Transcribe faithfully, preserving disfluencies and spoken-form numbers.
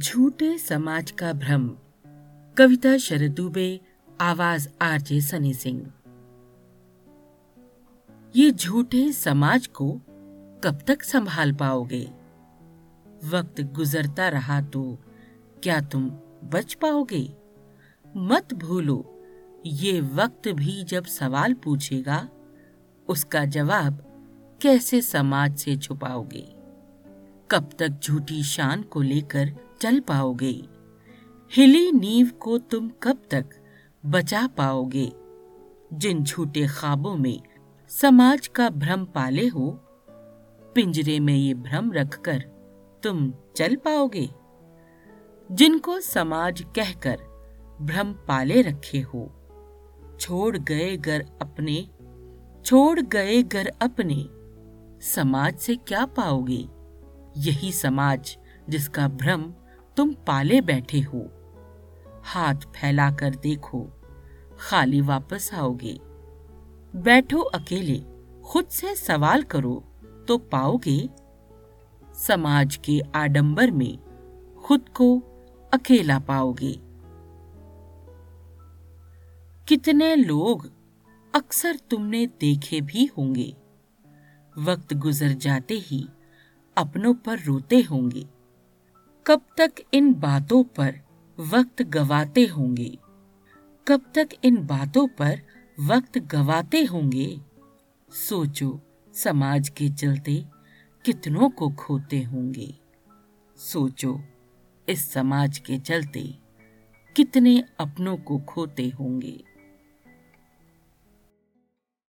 झूठे समाज का भ्रम। कविता शरद दुबे, आवाज आरजे सनी सिंह। ये झूठे समाज को कब तक संभाल पाओगे? वक्त गुजरता रहा तो क्या तुम बच पाओगे? मत भूलो, ये वक्त भी जब सवाल पूछेगा, उसका जवाब कैसे समाज से छुपाओगे? कब तक झूठी शान को लेकर चल पाओगे? हिली नींव को तुम कब तक बचा पाओगे? जिन झूठे ख्वाबों में समाज का भ्रम पाले हो, पिंजरे में ये भ्रम रखकर तुम चल पाओगे? जिनको समाज कहकर भ्रम पाले रखे हो, छोड़ गए घर अपने, छोड़ गए घर अपने, समाज से क्या पाओगे? यही समाज जिसका भ्रम तुम पाले बैठे हो। हाथ फैलाकर देखो, खाली वापस आओगे? बैठो अकेले, खुद से सवाल करो तो पाओगे? समाज के आडंबर में खुद को अकेला पाओगे? कितने लोग अक्सर तुमने देखे भी होंगे, वक्त गुजर जाते ही अपनों पर रोते होंगे। कब तक इन बातों पर वक्त गवाते होंगे? कब तक इन बातों पर वक्त गवाते होंगे? सोचो, समाज के चलते कितनों को खोते होंगे। सोचो, इस समाज के चलते कितने अपनों को खोते होंगे।